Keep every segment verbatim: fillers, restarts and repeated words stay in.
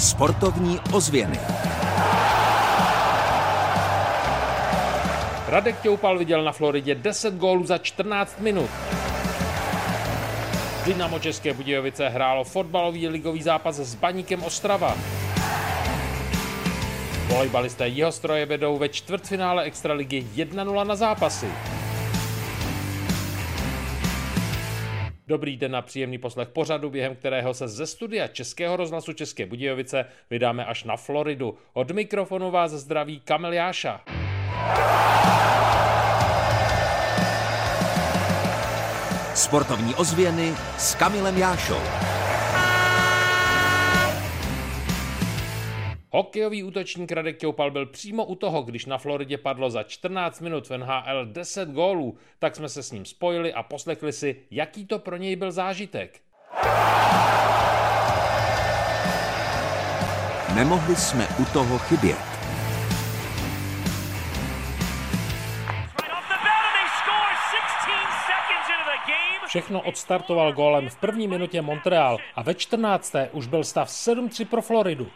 Sportovní ozvěny. Radek Ťoupal viděl na Floridě deset gólů za čtrnáct minut. Dynamo České Budějovice hrálo fotbalový ligový zápas s Baníkem Ostrava. Volejbalisté Jihostroje vedou ve čtvrtfinále extraligy jedna nula na zápasy. Dobrý den na příjemný poslech pořadu, během kterého se ze studia Českého rozhlasu České Budějovice vydáme až na Floridu. Od mikrofonu vás zdraví Kamil Jáša. Sportovní ozvěny s Kamilem Jášou. Hokejový útočník Radek Ťoupal byl přímo u toho, když na Floridě padlo za čtrnáct minut v N H L deset gólů, tak jsme se s ním spojili a poslechli si, jaký to pro něj byl zážitek. Nemohli jsme u toho chybět. Všechno odstartoval gólem v první minutě Montreal a ve čtrnácté už byl stav sedm tři pro Floridu.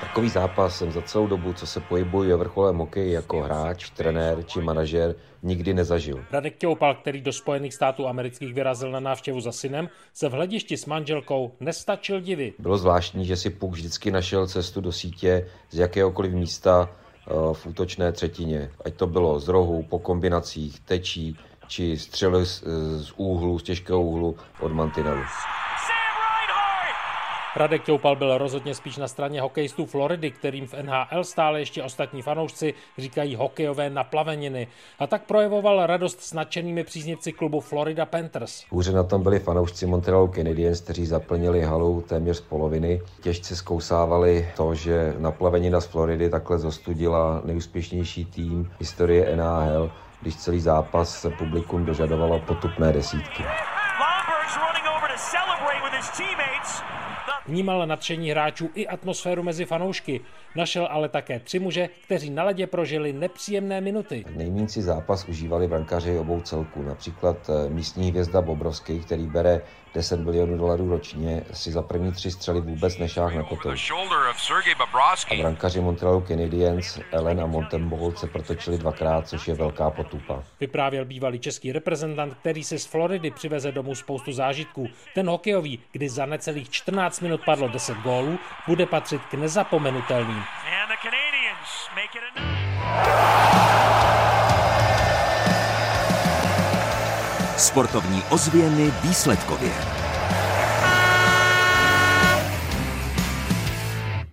Takový zápas jsem za celou dobu, co se pohybuji ve vrcholovém hokeji jako hráč, trenér či manažer, nikdy nezažil. Radek Ťoupal, který do Spojených států amerických vyrazil na návštěvu za synem, se v hledišti s manželkou nestačil divit. Bylo zvláštní, že si puk vždycky našel cestu do sítě z jakéhokoliv místa v útočné třetině. Ať to bylo z rohu, po kombinacích, tečí či střely z úhlu, z těžkého úhlu od mantinelu. Radek Ťoupal byl rozhodně spíš na straně hokejistů Floridy, kterým v N H L stále ještě ostatní fanoušci říkají hokejové naplaveniny. A tak projevoval radost s nadšenými příznivci klubu Florida Panthers. Hůře na tom byli fanoušci Montreal Canadiens, kteří zaplnili halu téměř z poloviny. Těžce zkousávali to, že naplavenina z Floridy takhle zostudila nejúspěšnější tým historie N H L, když celý zápas se publikum dožadovalo potupné desítky. Vnímal nadšení hráčů i atmosféru mezi fanoušky. Našel ale také tři muže, kteří na ledě prožili nepříjemné minuty. Nejméně si zápas užívali brankaři obou celků. Například místní hvězda Bobrovský, který bere deset milionů dolarů ročně, si za první tři střely vůbec nešáhl na kotou. A brankaři Montrealu Canadiens, Allen a Montembeault se protočili dvakrát, což je velká potupa. Vyprávěl bývalý český reprezentant, který se z Floridy přiveze domů spoustu zážitků. Ten hokejový, kdy za necelých čtrnáct minut padlo deset gólů, bude patřit k nezapomenutelným. Sportovní ozvěny výsledkově.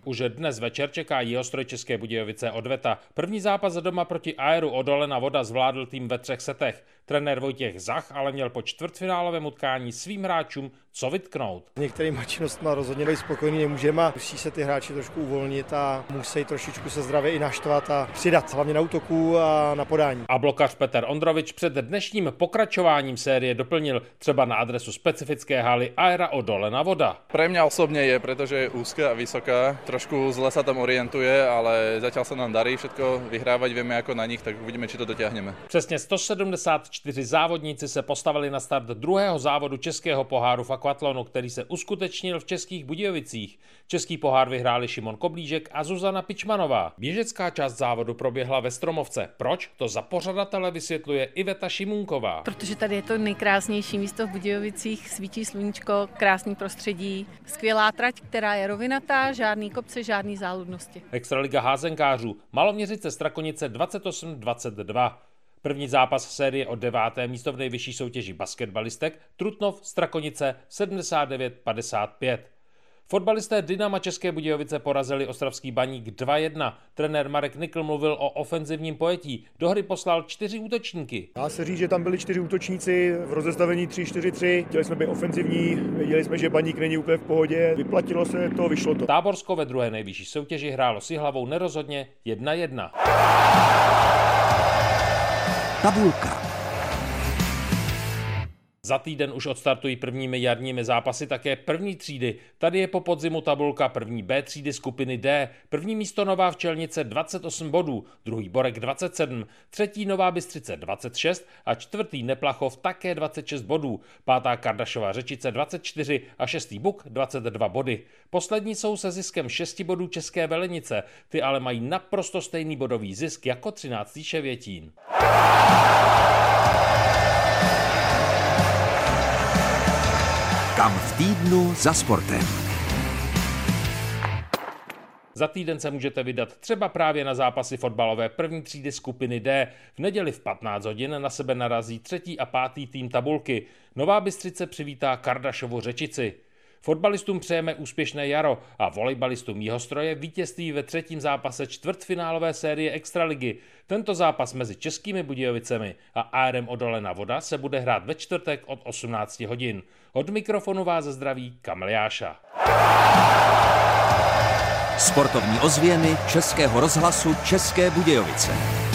Už dnes večer čeká Jihostroj České Budějovice odveta. První zápas doma proti Aeru Odolena Voda zvládl tým ve třech setech. Trenér Vojtěch Zach ale měl po čtvrtfinálovém utkání svým hráčům co vytknout. Některýma činnostma rozhodně být spokojený nemůžeme a musí se ty hráči trošku uvolnit a musí trošičku se zdravě i naštvat a přidat, hlavně na útoku a na podání. A blokař Peter Ondrovič před dnešním pokračováním série doplnil třeba na adresu specifické haly Aero Odolena Voda. Pro mě osobně je, protože je úzké a vysoká, trošku zle se tam orientuje, ale zatím se nám darí všechno vyhrávat, víme jako na nich, tak uvidíme, či to dotáhneme. Přesně sto sedmdesát čtyři závodníci se postavili na start druhého závodu českého poháru v akvatlonu, který se uskutečnil v Českých Budějovicích. Český pohár vyhráli Šimon Koblížek a Zuzana Pičmanová. Běžecká část závodu proběhla ve Stromovce. Proč? To za pořadatele vysvětluje Iveta Šimunková. Protože tady je to nejkrásnější místo v Budějovicích, svítí sluníčko, krásný prostředí, skvělá trať, která je rovinatá, žádný kopce, žádný záludnosti. Extraliga házenkářů, Maloměřice Strakonice dvacet osm dvacet dva. První zápas série o deváté místo v nejvyšší soutěži basketbalistek Trutnov Strakonice sedmdesát devět padesát pět. Fotbalisté Dynama České Budějovice porazili ostravský Baník dva jedna. Trenér Marek Nikl mluvil o ofenzivním pojetí. Do hry poslal čtyři útočníky. Dá se říct, že tam byli čtyři útočníci v rozestavení tři čtyři tři. Chtěli jsme být ofenzivní, věděli jsme, že Baník není úplně v pohodě. Vyplatilo se to, vyšlo to. Táborsko ve druhé nejvyšší soutěži hrálo si hlavou nerozhodně jedna jedna. Tabulka. Za týden už odstartují prvními jarními zápasy také první třídy. Tady je po podzimu tabulka první B třídy skupiny D. První místo Nová v Čelnice dvacet osm bodů, druhý Borek dvacet sedm, třetí Nová Bystřice dvacet šest a čtvrtý Neplachov také dvacet šest bodů, pátá Kardašová Řečice dvacet čtyři a šestý Buk dvacet dva body. Poslední jsou se ziskem šesti bodů České Velenice, ty ale mají naprosto stejný bodový zisk jako třináctý Ševětín. Kam v týdnu za sportem. Za týden se můžete vydat třeba právě na zápasy fotbalové první třídy skupiny D. V neděli v patnáct hodin na sebe narazí třetí a pátý tým tabulky. Nová Bystřice přivítá Kardašovu Řečici. Fotbalistům přejeme úspěšné jaro a volejbalistům Jihostroje vítězství ve třetím zápase čtvrtfinálové série Extraligy. Tento zápas mezi Českými Budějovicemi a Aerem Odolena Voda se bude hrát ve čtvrtek od osmnácti hodin. Od mikrofonu vás zdraví Kamil Jáša. Sportovní ozvěny Českého rozhlasu České Budějovice.